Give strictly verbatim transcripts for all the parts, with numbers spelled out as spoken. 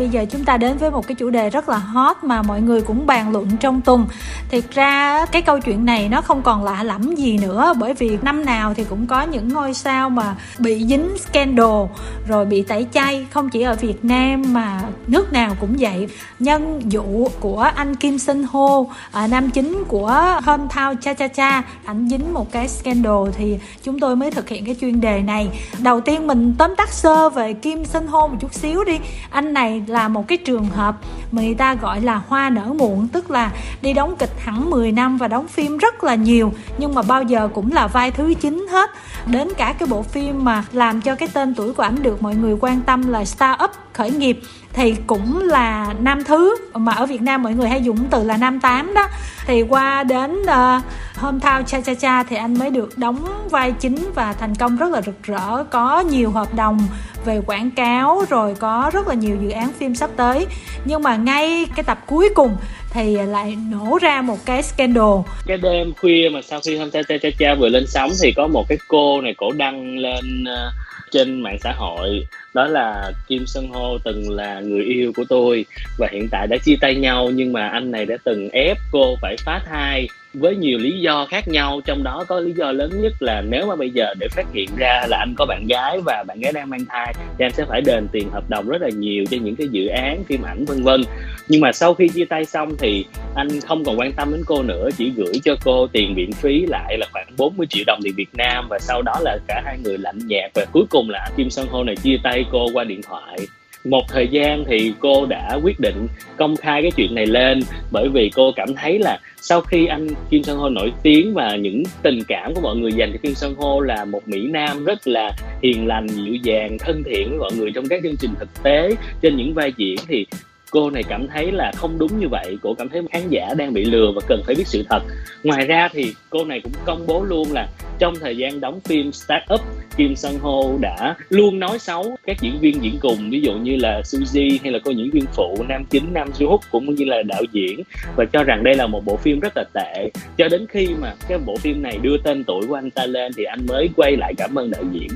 Bây giờ chúng ta đến với một cái chủ đề rất là hot mà mọi người cũng bàn luận trong tuần. Thiệt ra cái câu chuyện này nó không còn lạ lẫm gì nữa, bởi vì năm nào thì cũng có những ngôi sao mà bị dính scandal rồi bị tẩy chay, không chỉ ở Việt Nam mà nước nào cũng vậy. Nhân vụ của anh Kim Seon-ho, à, nam chính của Hometown Cha-Cha-Cha, ảnh dính một cái scandal thì chúng tôi mới thực hiện cái chuyên đề này. Đầu tiên mình tóm tắt sơ về Kim Seon-ho một chút xíu đi. Anh này là một cái trường hợp mà người ta gọi là hoa nở muộn, tức là đi đóng kịch hẳn mười năm và đóng phim rất là nhiều, nhưng mà bao giờ cũng là vai thứ chính hết. Đến cả cái bộ phim mà làm cho cái tên tuổi của ảnh được mọi người quan tâm là Start Up, khởi nghiệp, thì cũng là nam thứ, mà ở Việt Nam mọi người hay dùng từ là nam tám đó. Thì qua đến uh, Hometown Cha-Cha-Cha thì anh mới được đóng vai chính và thành công rất là rực rỡ, có nhiều hợp đồng về quảng cáo rồi có rất là nhiều dự án phim sắp tới. Nhưng mà ngay cái tập cuối cùng thì lại nổ ra một cái scandal. Cái đêm khuya mà sau khi Hometown Cha-Cha-Cha vừa lên sóng thì có một cái cô này cổ đăng lên uh, trên mạng xã hội, đó là Kim Seon-ho từng là người yêu của tôi và hiện tại đã chia tay nhau, nhưng mà anh này đã từng ép cô phải phá thai với nhiều lý do khác nhau, trong đó có lý do lớn nhất là nếu mà bây giờ để phát hiện ra là anh có bạn gái và bạn gái đang mang thai thì anh sẽ phải đền tiền hợp đồng rất là nhiều cho những cái dự án phim ảnh vân vân. Nhưng mà sau khi chia tay xong thì anh không còn quan tâm đến cô nữa, chỉ gửi cho cô tiền viện phí lại là khoảng bốn mươi triệu đồng tiền Việt Nam, và sau đó là cả hai người lạnh nhạt và cuối cùng là Kim Seon-ho này chia tay cô qua điện thoại. Một thời gian thì cô đã quyết định công khai cái chuyện này lên, bởi vì cô cảm thấy là sau khi anh Kim Seon-ho nổi tiếng và những tình cảm của mọi người dành cho Kim Seon-ho là một mỹ nam rất là hiền lành, dịu dàng, thân thiện với mọi người trong các chương trình thực tế, trên những vai diễn, thì cô này cảm thấy là không đúng như vậy. Cô cảm thấy khán giả đang bị lừa và cần phải biết sự thật. Ngoài ra thì cô này cũng công bố luôn là trong thời gian đóng phim Start Up, Kim Seon-ho đã luôn nói xấu các diễn viên diễn cùng, ví dụ như là Suzy hay là cô diễn viên phụ nam chính Nam Su Hyuk cũng như là đạo diễn, và cho rằng đây là một bộ phim rất là tệ. Cho đến khi mà cái bộ phim này đưa tên tuổi của anh ta lên thì anh mới quay lại cảm ơn đạo diễn.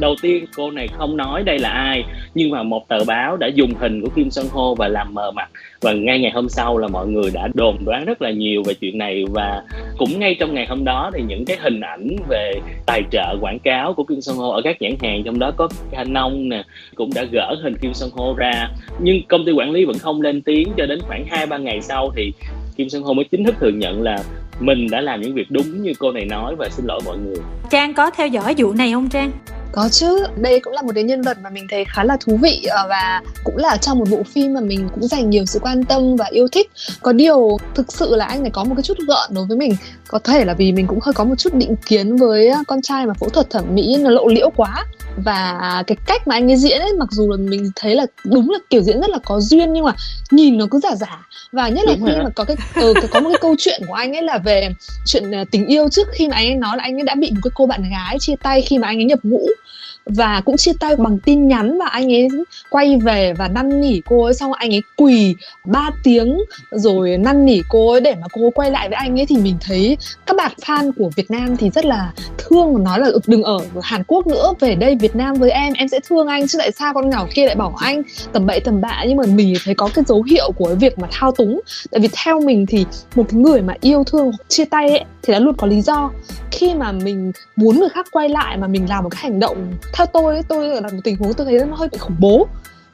Đầu tiên cô này không nói đây là ai, nhưng mà một tờ báo đã dùng hình của Kim Seon-ho và làm mờ mặt, và ngay ngày hôm sau là mọi người đã đồn đoán rất là nhiều về chuyện này. Và cũng ngay trong ngày hôm đó thì những cái hình ảnh về tài trợ quảng cáo của Kim Seon-ho ở các nhãn hàng, trong đó có Canon nè, cũng đã gỡ hình Kim Seon-ho ra, nhưng công ty quản lý vẫn không lên tiếng. Cho đến khoảng hai ba ngày sau thì Kim Seon-ho mới chính thức thừa nhận là mình đã làm những việc đúng như cô này nói và xin lỗi mọi người. Trang có theo dõi vụ này không Trang? Có chứ, đây cũng là một cái nhân vật mà mình thấy khá là thú vị và cũng là trong một bộ phim mà mình cũng dành nhiều sự quan tâm và yêu thích. Có điều thực sự là anh này có một cái chút gợn đối với mình. Có thể là vì mình cũng hơi có một chút định kiến với con trai mà phẫu thuật thẩm mỹ nó lộ liễu quá. Và cái cách mà anh ấy diễn ấy, mặc dù là mình thấy là đúng là kiểu diễn rất là có duyên, nhưng mà nhìn nó cứ giả giả. Và nhất là đúng khi hả? Mà có cái ừ, có một cái câu chuyện của anh ấy là về chuyện tình yêu, trước khi mà anh ấy nói là anh ấy đã bị một cái cô bạn gái chia tay khi mà anh ấy nhập ngũ, và cũng chia tay bằng tin nhắn, và anh ấy quay về và năn nỉ cô ấy, xong anh ấy quỳ ba tiếng rồi năn nỉ cô ấy để mà cô ấy quay lại với anh ấy. Thì mình thấy các bạn fan của Việt Nam thì rất là thương, nói là đừng ở Hàn Quốc nữa, về đây Việt Nam với em, em sẽ thương anh, chứ tại sao con nhỏ kia lại bỏ anh tầm bậy tầm bạ. Nhưng mà mình thấy có cái dấu hiệu của việc mà thao túng, tại vì theo mình thì một cái người mà yêu thương chia tay ấy, thì đã luôn có lý do. Khi mà mình muốn người khác quay lại mà mình làm một cái hành động, theo tôi tôi là một tình huống tôi thấy nó hơi bị khủng bố.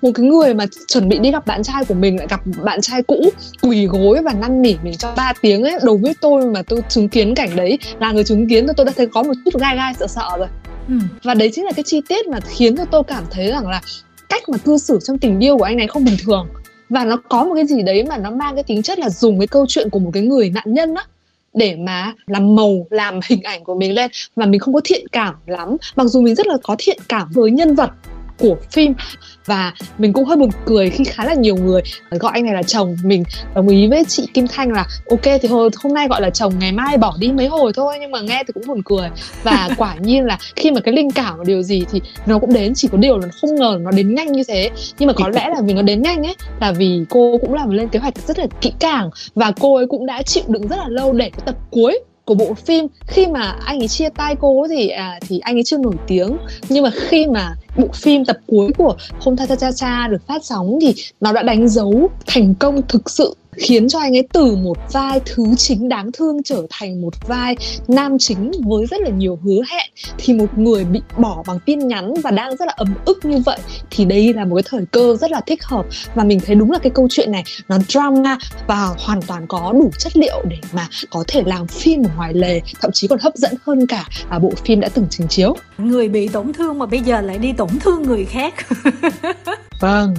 Một cái người mà chuẩn bị đi gặp bạn trai của mình lại gặp bạn trai cũ quỳ gối và năn nỉ mình cho ba tiếng ấy, đối với tôi mà tôi chứng kiến cảnh đấy, là người chứng kiến tôi, tôi đã thấy có một chút gai gai sợ sợ rồi. Ừ. Và đấy chính là cái chi tiết mà khiến cho tôi cảm thấy rằng là cách mà cư xử trong tình yêu của anh này không bình thường, và nó có một cái gì đấy mà nó mang cái tính chất là dùng cái câu chuyện của một cái người nạn nhân á để mà làm màu, làm hình ảnh của mình lên. Và mình không có thiện cảm lắm, mặc dù mình rất là có thiện cảm với nhân vật của phim. Và mình cũng hơi buồn cười khi khá là nhiều người gọi anh này là chồng. Mình đồng ý với chị Kim Thanh là ok thì hồi, hôm nay gọi là chồng, ngày mai bỏ đi mấy hồi thôi, nhưng mà nghe thì cũng buồn cười. Và quả nhiên là khi mà cái linh cảm điều gì thì nó cũng đến, chỉ có điều là không ngờ nó đến nhanh như thế. Nhưng mà có lẽ là vì nó đến nhanh ấy, là vì cô cũng làm lên kế hoạch rất là kỹ càng, và cô ấy cũng đã chịu đựng rất là lâu để cái tập cuối của bộ phim. Khi mà anh ấy chia tay cô thì à, thì anh ấy chưa nổi tiếng, nhưng mà khi mà bộ phim tập cuối của Hometown Cha-Cha-Cha được phát sóng thì nó đã đánh dấu thành công thực sự, khiến cho anh ấy từ một vai thứ chính đáng thương trở thành một vai nam chính với rất là nhiều hứa hẹn. Thì một người bị bỏ bằng tin nhắn và đang rất là ấm ức như vậy thì đây là một cái thời cơ rất là thích hợp, và mình thấy đúng là cái câu chuyện này nó drama và hoàn toàn có đủ chất liệu để mà có thể làm phim ngoài lề, thậm chí còn hấp dẫn hơn cả à, bộ phim đã từng trình chiếu. Người bị tổn thương mà bây giờ lại đi tổn thương người khác. Vâng.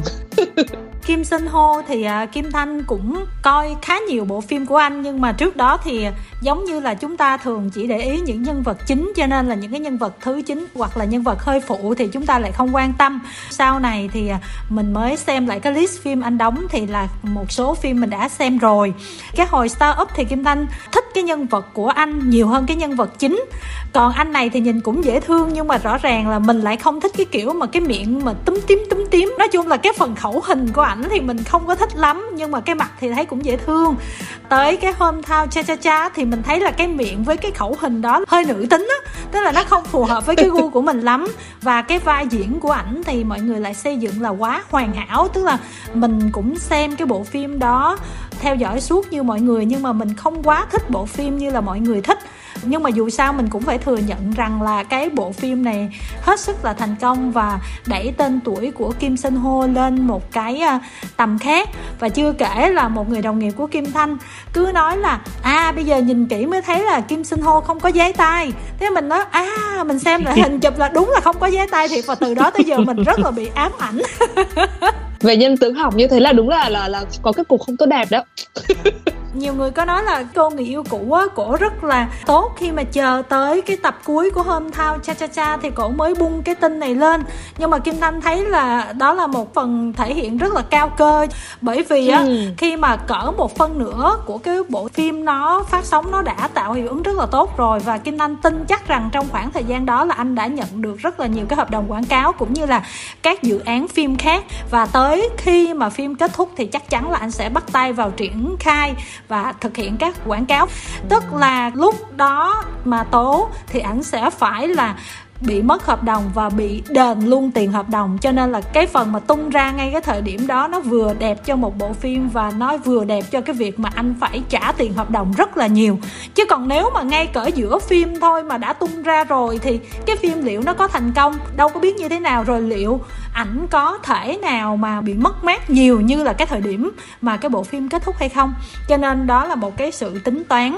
Kim Seon-ho thì uh, Kim Thanh cũng coi khá nhiều bộ phim của anh, nhưng mà trước đó thì giống như là chúng ta thường chỉ để ý những nhân vật chính, cho nên là những cái nhân vật thứ chính hoặc là nhân vật hơi phụ thì chúng ta lại không quan tâm. Sau này thì uh, mình mới xem lại cái list phim anh đóng thì là một số phim mình đã xem rồi. Cái hồi Start Up thì Kim Thanh thích cái nhân vật của anh nhiều hơn cái nhân vật chính. Còn anh này thì nhìn cũng dễ thương, nhưng mà rõ ràng là mình lại không thích cái kiểu mà cái miệng mà túm tím túm tím. Nói chung là cái phần khẩu hình của ảnh thì mình không có thích lắm, nhưng mà cái mặt thì thấy cũng dễ thương. Tới cái Hometown Cha-Cha-Cha thì mình thấy là cái miệng với cái khẩu hình đó hơi nữ tính á, tức là nó không phù hợp với cái gu của mình lắm. Và cái vai diễn của ảnh thì mọi người lại xây dựng là quá hoàn hảo, tức là mình cũng xem cái bộ phim đó, theo dõi suốt như mọi người, nhưng mà mình không quá thích bộ phim như là mọi người thích. Nhưng mà dù sao mình cũng phải thừa nhận rằng là cái bộ phim này hết sức là thành công và đẩy tên tuổi của Kim Seon-ho lên một cái tầm khác. Và chưa kể là một người đồng nghiệp của Kim Thanh cứ nói là à bây giờ nhìn kỹ mới thấy là Kim Seon-ho không có giấy tay. Thế mình nói à mình xem lại hình chụp là đúng là không có giấy tay thiệt, và từ đó tới giờ mình rất là bị ám ảnh. Về nhân tướng học như thế là đúng là là, là có cái cục không tốt đẹp đó. Nhiều người có nói là cô người yêu cũ á, cổ rất là tốt khi mà chờ tới cái tập cuối của Hometown Cha-Cha-Cha thì cổ mới bung cái tin này lên. Nhưng mà Kim Thanh thấy là đó là một phần thể hiện rất là cao cơ, bởi vì á, ừ. khi mà cỡ một phần nửa của cái bộ phim nó phát sóng nó đã tạo hiệu ứng rất là tốt rồi, và Kim Thanh tin chắc rằng trong khoảng thời gian đó là anh đã nhận được rất là nhiều cái hợp đồng quảng cáo cũng như là các dự án phim khác, và tới khi mà phim kết thúc thì chắc chắn là anh sẽ bắt tay vào triển khai và thực hiện các quảng cáo. Tức là lúc đó mà tố thì ảnh sẽ phải là bị mất hợp đồng và bị đền luôn tiền hợp đồng, cho nên là cái phần mà tung ra ngay cái thời điểm đó nó vừa đẹp cho một bộ phim và nó vừa đẹp cho cái việc mà anh phải trả tiền hợp đồng rất là nhiều. Chứ còn nếu mà ngay cỡ giữa phim thôi mà đã tung ra rồi thì cái phim liệu nó có thành công đâu có biết như thế nào, rồi liệu ảnh có thể nào mà bị mất mát nhiều như là cái thời điểm mà cái bộ phim kết thúc hay không. Cho nên đó là một cái sự tính toán.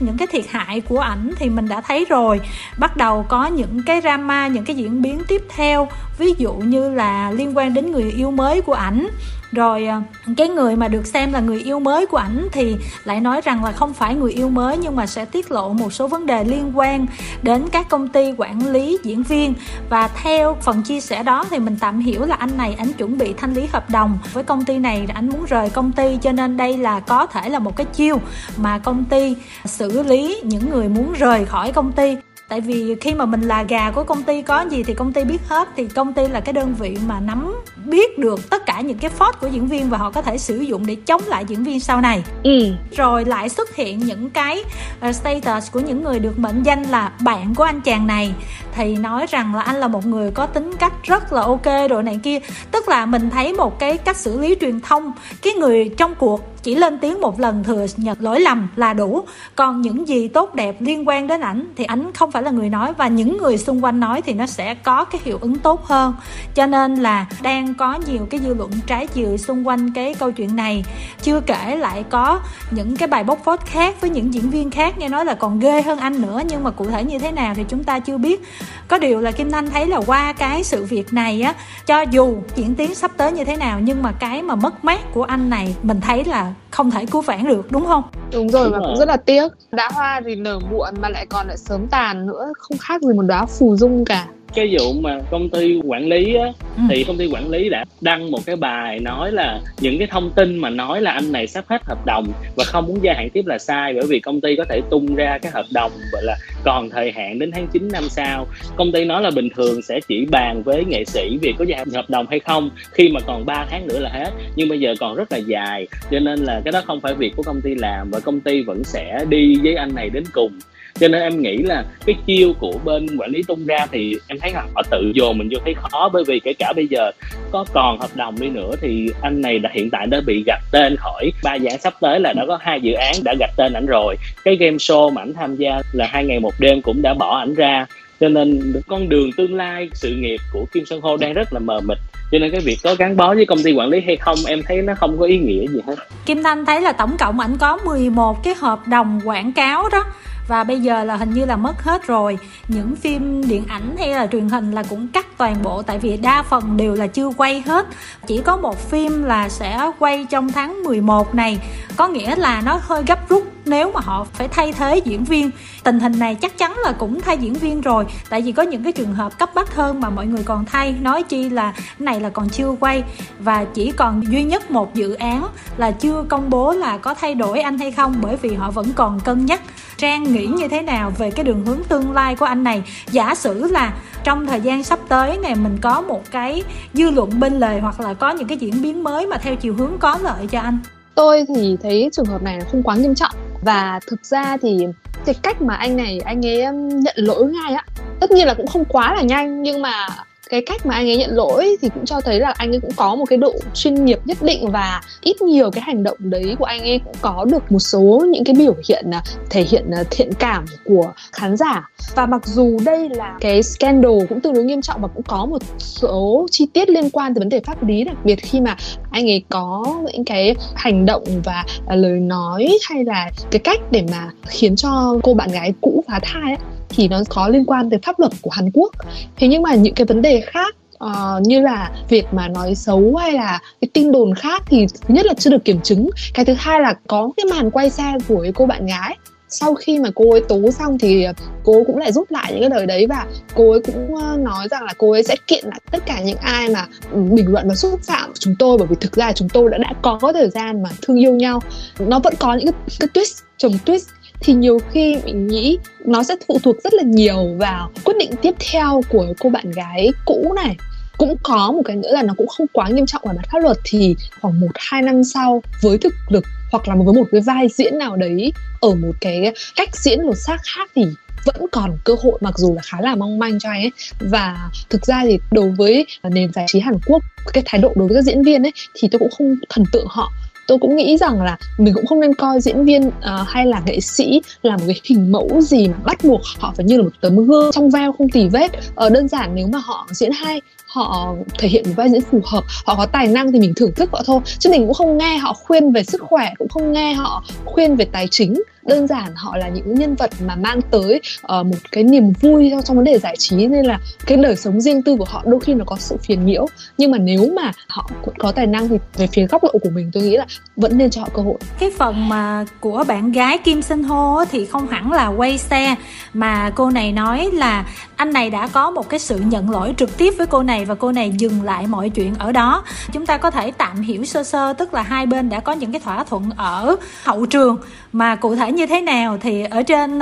Những cái thiệt hại của ảnh thì mình đã thấy rồi, bắt đầu có những cái drama, những cái diễn biến tiếp theo, ví dụ như là liên quan đến người yêu mới của ảnh. Rồi cái người mà được xem là người yêu mới của ảnh thì lại nói rằng là không phải người yêu mới, nhưng mà sẽ tiết lộ một số vấn đề liên quan đến các công ty quản lý diễn viên. Và theo phần chia sẻ đó thì mình tạm hiểu là anh này, anh chuẩn bị thanh lý hợp đồng với công ty này, anh muốn rời công ty, cho nên đây là có thể là một cái chiêu mà công ty xử lý những người muốn rời khỏi công ty. Tại vì khi mà mình là gà của công ty, có gì thì công ty biết hết, thì công ty là cái đơn vị mà nắm biết được tất cả những cái fault của diễn viên và họ có thể sử dụng để chống lại diễn viên sau này. Ừ. Rồi lại xuất hiện những cái status của những người được mệnh danh là bạn của anh chàng này, thì nói rằng là anh là một người có tính cách rất là ok rồi này kia. Tức là mình thấy một cái cách xử lý truyền thông, cái người trong cuộc chỉ lên tiếng một lần thừa nhận lỗi lầm là đủ, còn những gì tốt đẹp liên quan đến ảnh thì ảnh không phải là người nói, và những người xung quanh nói thì nó sẽ có cái hiệu ứng tốt hơn. Cho nên là đang có nhiều cái dư luận trái chiều xung quanh cái câu chuyện này. Chưa kể lại có những cái bài bóc phốt khác với những diễn viên khác, nghe nói là còn ghê hơn anh nữa, nhưng mà cụ thể như thế nào thì chúng ta chưa biết. Có điều là Kim Thanh thấy là qua cái sự việc này á, cho dù diễn tiến sắp tới như thế nào, nhưng mà cái mà mất mát của anh này mình thấy là không thể cứu vãn được, đúng không? Đúng rồi, mà cũng rất là tiếc. Đóa hoa thì nở muộn mà lại còn lại sớm tàn nữa, không khác gì một đóa phù dung cả. cái vụ mà công ty quản lý á, ừ. thì công ty quản lý đã đăng một cái bài nói là những cái thông tin mà nói là anh này sắp hết hợp đồng và không muốn gia hạn tiếp là sai, bởi vì công ty có thể tung ra cái hợp đồng gọi là còn thời hạn đến tháng chín năm sau. Công ty nói là bình thường sẽ chỉ bàn với nghệ sĩ việc có gia hạn hợp đồng hay không khi mà còn ba tháng nữa là hết, nhưng bây giờ còn rất là dài, cho nên là cái đó không phải việc của công ty làm và công ty vẫn sẽ đi với anh này đến cùng. Cho nên em nghĩ là cái chiêu của bên quản lý tung ra thì em thấy họ tự dồn mình vô thấy khó, bởi vì kể cả bây giờ có còn hợp đồng đi nữa thì anh này đã hiện tại đã bị gạch tên khỏi ba dự án sắp tới, là đã có hai dự án đã gạch tên ảnh rồi, cái game show mà ảnh tham gia là hai ngày một đêm cũng đã bỏ ảnh ra. Cho nên con đường tương lai sự nghiệp của Kim Seon-ho đang rất là mờ mịt, cho nên cái việc có gắn bó với công ty quản lý hay không em thấy nó không có ý nghĩa gì hết. Kim Thanh thấy là tổng cộng ảnh có mười một cái hợp đồng quảng cáo đó, và bây giờ là hình như là mất hết rồi. Những phim điện ảnh hay là truyền hình là cũng cắt toàn bộ, tại vì đa phần đều là chưa quay hết. Chỉ có một phim là sẽ quay trong tháng mười một này, có nghĩa là nó hơi gấp rút nếu mà họ phải thay thế diễn viên. Tình hình này chắc chắn là cũng thay diễn viên rồi, tại vì có những cái trường hợp cấp bách hơn mà mọi người còn thay, nói chi là này là còn chưa quay. Và chỉ còn duy nhất một dự án là chưa công bố là có thay đổi anh hay không, bởi vì họ vẫn còn cân nhắc. Trang nghĩ như thế nào về cái đường hướng tương lai của anh này? Giả sử là trong thời gian sắp tới này mình có một cái dư luận bên lề hoặc là có những cái diễn biến mới mà theo chiều hướng có lợi cho anh. Tôi thì thấy trường hợp này không quá nghiêm trọng, và thực ra thì cái cách mà anh này anh ấy nhận lỗi ngay á, tất nhiên là cũng không quá là nhanh, nhưng mà cái cách mà anh ấy nhận lỗi thì cũng cho thấy là anh ấy cũng có một cái độ chuyên nghiệp nhất định, và ít nhiều cái hành động đấy của anh ấy cũng có được một số những cái biểu hiện thể hiện thiện cảm của khán giả. Và mặc dù đây là cái scandal cũng tương đối nghiêm trọng và cũng có một số chi tiết liên quan tới vấn đề pháp lý, đặc biệt khi mà anh ấy có những cái hành động và lời nói hay là cái cách để mà khiến cho cô bạn gái cũ phá thai ấy, thì nó có liên quan tới pháp luật của Hàn Quốc. Thế nhưng mà những cái vấn đề khác uh, như là việc mà nói xấu hay là cái tin đồn khác thì thứ nhất là chưa được kiểm chứng, cái thứ hai là có cái màn quay xe của cô bạn gái. Sau khi mà cô ấy tố xong thì cô cũng lại rút lại những cái lời đấy, và cô ấy cũng nói rằng là cô ấy sẽ kiện lại tất cả những ai mà bình luận và xúc phạm chúng tôi, bởi vì thực ra chúng tôi đã, đã có thời gian mà thương yêu nhau. Nó vẫn có những cái, cái twist, chồng twist. Thì nhiều khi mình nghĩ nó sẽ phụ thuộc rất là nhiều vào quyết định tiếp theo của cô bạn gái cũ này. Cũng có một cái nữa là nó cũng không quá nghiêm trọng ở mặt pháp luật, thì khoảng một hai năm sau với thực lực hoặc là với một cái vai diễn nào đấy ở một cái cách diễn lột xác khác thì vẫn còn cơ hội, mặc dù là khá là mong manh cho anh ấy. Và thực ra thì đối với nền giải trí Hàn Quốc, cái thái độ đối với các diễn viên ấy thì tôi cũng không thần tượng họ. Tôi cũng nghĩ rằng là mình cũng không nên coi diễn viên uh, hay là nghệ sĩ là một cái hình mẫu gì mà bắt buộc họ phải như là một tấm gương trong veo không tì vết. uh, Đơn giản nếu mà họ diễn hay, họ thể hiện một vai diễn phù hợp, họ có tài năng thì mình thưởng thức họ thôi, chứ mình cũng không nghe họ khuyên về sức khỏe, cũng không nghe họ khuyên về tài chính. Đơn giản họ là những nhân vật mà mang tới uh, một cái niềm vui trong, trong vấn đề giải trí, nên là cái đời sống riêng tư của họ đôi khi nó có sự phiền nhiễu. Nhưng mà nếu mà họ cũng có tài năng thì về phía góc độ của mình tôi nghĩ là vẫn nên cho họ cơ hội. Cái phần mà của bạn gái Kim Seon-ho thì không hẳn là quay xe, mà cô này nói là anh này đã có một cái sự nhận lỗi trực tiếp với cô này và cô này dừng lại mọi chuyện ở đó. Chúng ta có thể tạm hiểu sơ sơ, tức là hai bên đã có những cái thỏa thuận ở hậu trường, mà cụ thể như thế nào thì ở trên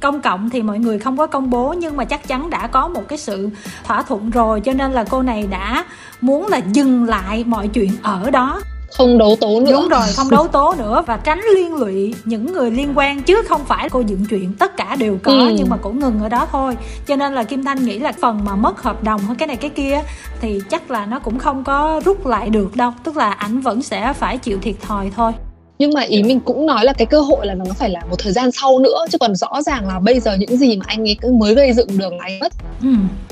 công cộng thì mọi người không có công bố, nhưng mà chắc chắn đã có một cái sự thỏa thuận rồi, cho nên là cô này đã muốn là dừng lại mọi chuyện ở đó, không đấu tố nữa. Đúng rồi, không đấu tố nữa và tránh liên lụy những người liên quan, chứ không phải cô dựng chuyện tất cả đều có, ừ. nhưng mà cũng ngừng ở đó thôi. Cho nên là Kim Thanh nghĩ là phần mà mất hợp đồng cái này cái kia thì chắc là nó cũng không có rút lại được đâu, tức là ảnh vẫn sẽ phải chịu thiệt thòi thôi. Nhưng mà ý mình cũng nói là cái cơ hội là nó phải là một thời gian sau nữa, chứ còn rõ ràng là bây giờ những gì mà anh ấy cứ mới gây dựng được là anh mất. ừ.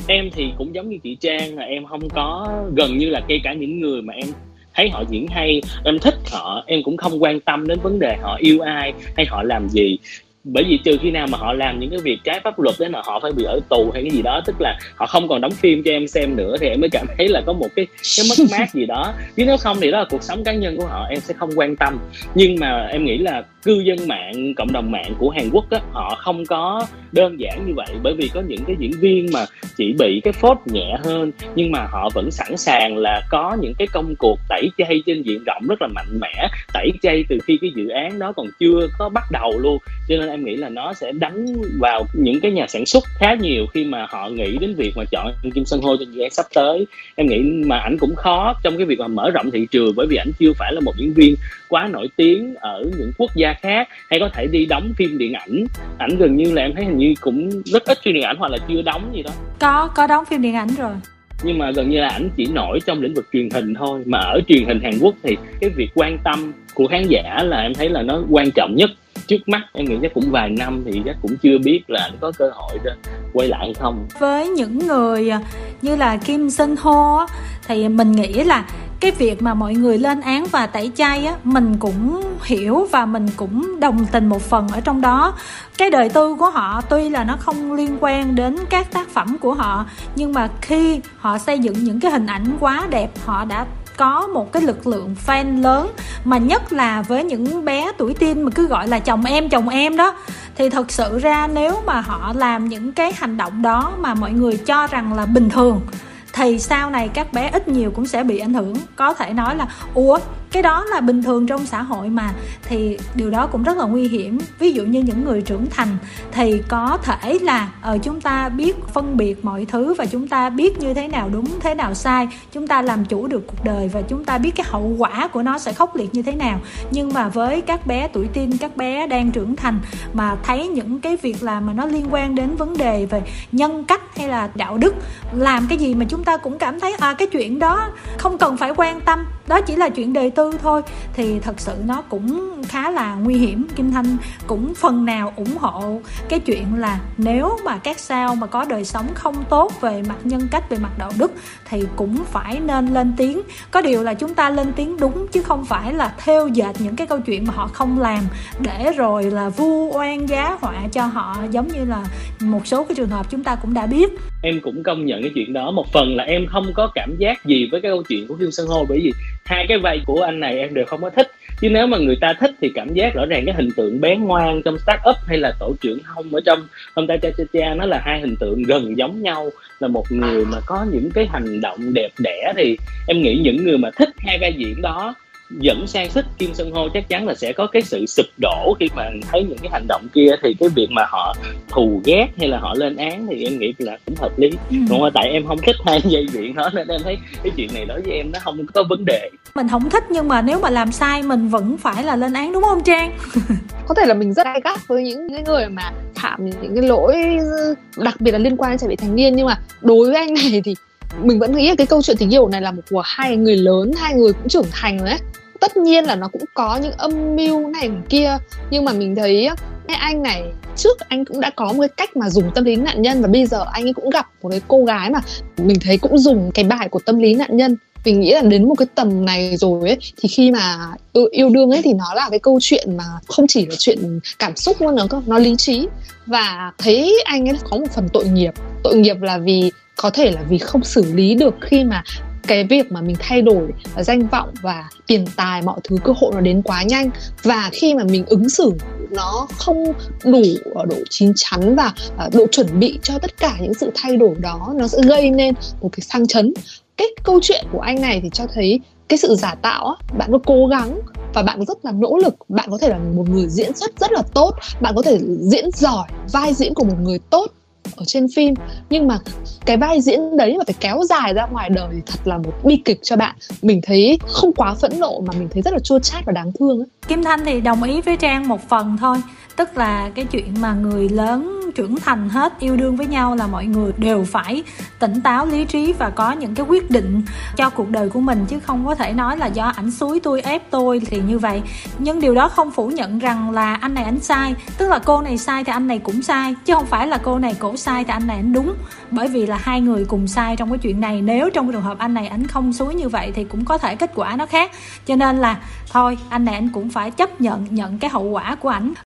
Em thì cũng giống như chị Trang là em không có, gần như là kể cả những người mà em thấy họ diễn hay, em thích họ, em cũng không quan tâm đến vấn đề họ yêu ai hay họ làm gì. bởi vì trừ khi nào mà họ làm những cái việc trái pháp luật đấy mà họ phải bị ở tù hay cái gì đó, tức là họ không còn đóng phim cho em xem nữa, thì em mới cảm thấy là có một cái cái mất mát gì đó. Chứ nếu không thì đó là cuộc sống cá nhân của họ, em sẽ không quan tâm. Nhưng mà em nghĩ là cư dân mạng, cộng đồng mạng của Hàn Quốc á, họ không có đơn giản như vậy, bởi vì có những cái diễn viên mà chỉ bị cái phốt nhẹ hơn nhưng mà họ vẫn sẵn sàng là có những cái công cuộc tẩy chay trên diện rộng rất là mạnh mẽ, tẩy chay từ khi cái dự án đó còn chưa có bắt đầu luôn. Cho nên em nghĩ là nó sẽ đánh vào những cái nhà sản xuất khá nhiều khi mà họ nghĩ đến việc mà chọn Kim Seon-ho cho dự án sắp tới. Em nghĩ mà ảnh cũng khó trong cái việc mà mở rộng thị trường, bởi vì ảnh chưa phải là một diễn viên quá nổi tiếng ở những quốc gia khác hay có thể đi đóng phim điện ảnh. Ảnh gần như là em thấy hình như cũng rất ít phim điện ảnh hoặc là chưa đóng gì đó. Có, có đóng phim điện ảnh rồi. Nhưng mà gần như là ảnh chỉ nổi trong lĩnh vực truyền hình thôi. Mà ở truyền hình Hàn Quốc thì cái việc quan tâm của khán giả là em thấy là nó quan trọng nhất. Trước mắt em nghĩ chắc cũng vài năm thì chắc cũng chưa biết là anh có cơ hội ra quay lại hay không. Với những người như là Kim Seon-ho thì mình nghĩ là cái việc mà mọi người lên án và tẩy chay á, mình cũng hiểu và mình cũng đồng tình một phần ở trong đó. Cái đời tư của họ tuy là nó không liên quan đến các tác phẩm của họ, nhưng mà khi họ xây dựng những cái hình ảnh quá đẹp, họ đã có một cái lực lượng fan lớn, mà nhất là với những bé tuổi teen mà cứ gọi là chồng em chồng em đó, thì thật sự ra nếu mà họ làm những cái hành động đó mà mọi người cho rằng là bình thường thì sau này các bé ít nhiều cũng sẽ bị ảnh hưởng, có thể nói là ủa cái đó là bình thường trong xã hội mà, thì điều đó cũng rất là nguy hiểm. Ví dụ như những người trưởng thành thì có thể là ờ, chúng ta biết phân biệt mọi thứ và chúng ta biết như thế nào đúng thế nào sai, chúng ta làm chủ được cuộc đời và chúng ta biết cái hậu quả của nó sẽ khốc liệt như thế nào. Nhưng mà với các bé tuổi teen, các bé đang trưởng thành mà thấy những cái việc làm mà nó liên quan đến vấn đề về nhân cách hay là đạo đức, làm cái gì mà chúng ta cũng cảm thấy à, cái chuyện đó không cần phải quan tâm, đó chỉ là chuyện đời tư thôi, thì thật sự nó cũng khá là nguy hiểm. Kim Thanh cũng phần nào ủng hộ cái chuyện là nếu mà các sao mà có đời sống không tốt về mặt nhân cách, về mặt đạo đức thì cũng phải nên lên tiếng. Có điều là chúng ta lên tiếng đúng chứ không phải là theo dệt những cái câu chuyện mà họ không làm để rồi là vu oan giá họa cho họ, giống như là một số cái trường hợp chúng ta cũng đã biết. Em cũng công nhận cái chuyện đó. Một phần là em không có cảm giác gì với cái câu chuyện của Kim Seon-ho, bởi vì hai cái vai của anh này em đều không có thích. Chứ nếu mà người ta thích thì cảm giác rõ ràng cái hình tượng bé ngoan trong Start Up hay là tổ trưởng Hong ở trong Hometown Cha-Cha-Cha, nó là hai hình tượng gần giống nhau, là một người mà có những cái hành động đẹp đẽ. Thì em nghĩ những người mà thích hai vai diễn đó dẫn sang thích Kim Seon-ho chắc chắn là sẽ có cái sự sụp đổ khi mà thấy những cái hành động kia. Thì cái việc mà họ thù ghét hay là họ lên án thì em nghĩ là cũng hợp lý, ừ. đúng không? Tại em không thích hai dây chuyện đó nên em thấy cái chuyện này đối với em nó không có vấn đề. Mình không thích nhưng mà nếu mà làm sai mình vẫn phải là lên án, đúng không Trang? Có thể là mình rất gay gắt với những cái người mà phạm những cái lỗi đặc biệt là liên quan đến trẻ vị thành niên, nhưng mà đối với anh này thì mình vẫn nghĩ cái câu chuyện tình yêu này là một của hai người lớn, hai người cũng trưởng thành rồi ấy. Tất nhiên là nó cũng có những âm mưu này kia, nhưng mà mình thấy cái anh này trước anh cũng đã có một cái cách mà dùng tâm lý nạn nhân, và bây giờ anh ấy cũng gặp một cái cô gái mà mình thấy cũng dùng cái bài của tâm lý nạn nhân. Mình nghĩ là đến một cái tầm này rồi ấy, thì khi mà yêu đương ấy thì nó là cái câu chuyện mà không chỉ là chuyện cảm xúc nữa, nó, nó lý trí. Và thấy anh ấy có một phần tội nghiệp. Tội nghiệp là vì có thể là vì không xử lý được khi mà cái việc mà mình thay đổi danh vọng và tiền tài, mọi thứ cơ hội nó đến quá nhanh, và khi mà mình ứng xử nó không đủ độ chín chắn và độ chuẩn bị cho tất cả những sự thay đổi đó, nó sẽ gây nên một cái sang chấn. Cái câu chuyện của anh này thì cho thấy cái sự giả tạo, bạn có cố gắng và bạn rất là nỗ lực, bạn có thể là một người diễn xuất rất là tốt, bạn có thể diễn giỏi vai diễn của một người tốt ở trên phim, nhưng mà cái vai diễn đấy mà phải kéo dài ra ngoài đời thì thật là một bi kịch cho bạn. Mình thấy không quá phẫn nộ mà mình thấy rất là chua chát và đáng thương ấy. Kim Thanh thì đồng ý với Trang một phần thôi, tức là cái chuyện mà người lớn trưởng thành hết yêu đương với nhau là mọi người đều phải tỉnh táo, lý trí và có những cái quyết định cho cuộc đời của mình, chứ không có thể nói là do ảnh xúi tôi, ép tôi thì như vậy. Nhưng điều đó không phủ nhận rằng là anh này ảnh sai, tức là cô này sai thì anh này cũng sai, chứ không phải là cô này cổ sai thì anh này ảnh đúng, bởi vì là hai người cùng sai trong cái chuyện này. Nếu trong trường hợp anh này ảnh không xúi như vậy thì cũng có thể kết quả nó khác. Cho nên là thôi, anh này ảnh cũng phải chấp nhận nhận cái hậu quả của ảnh.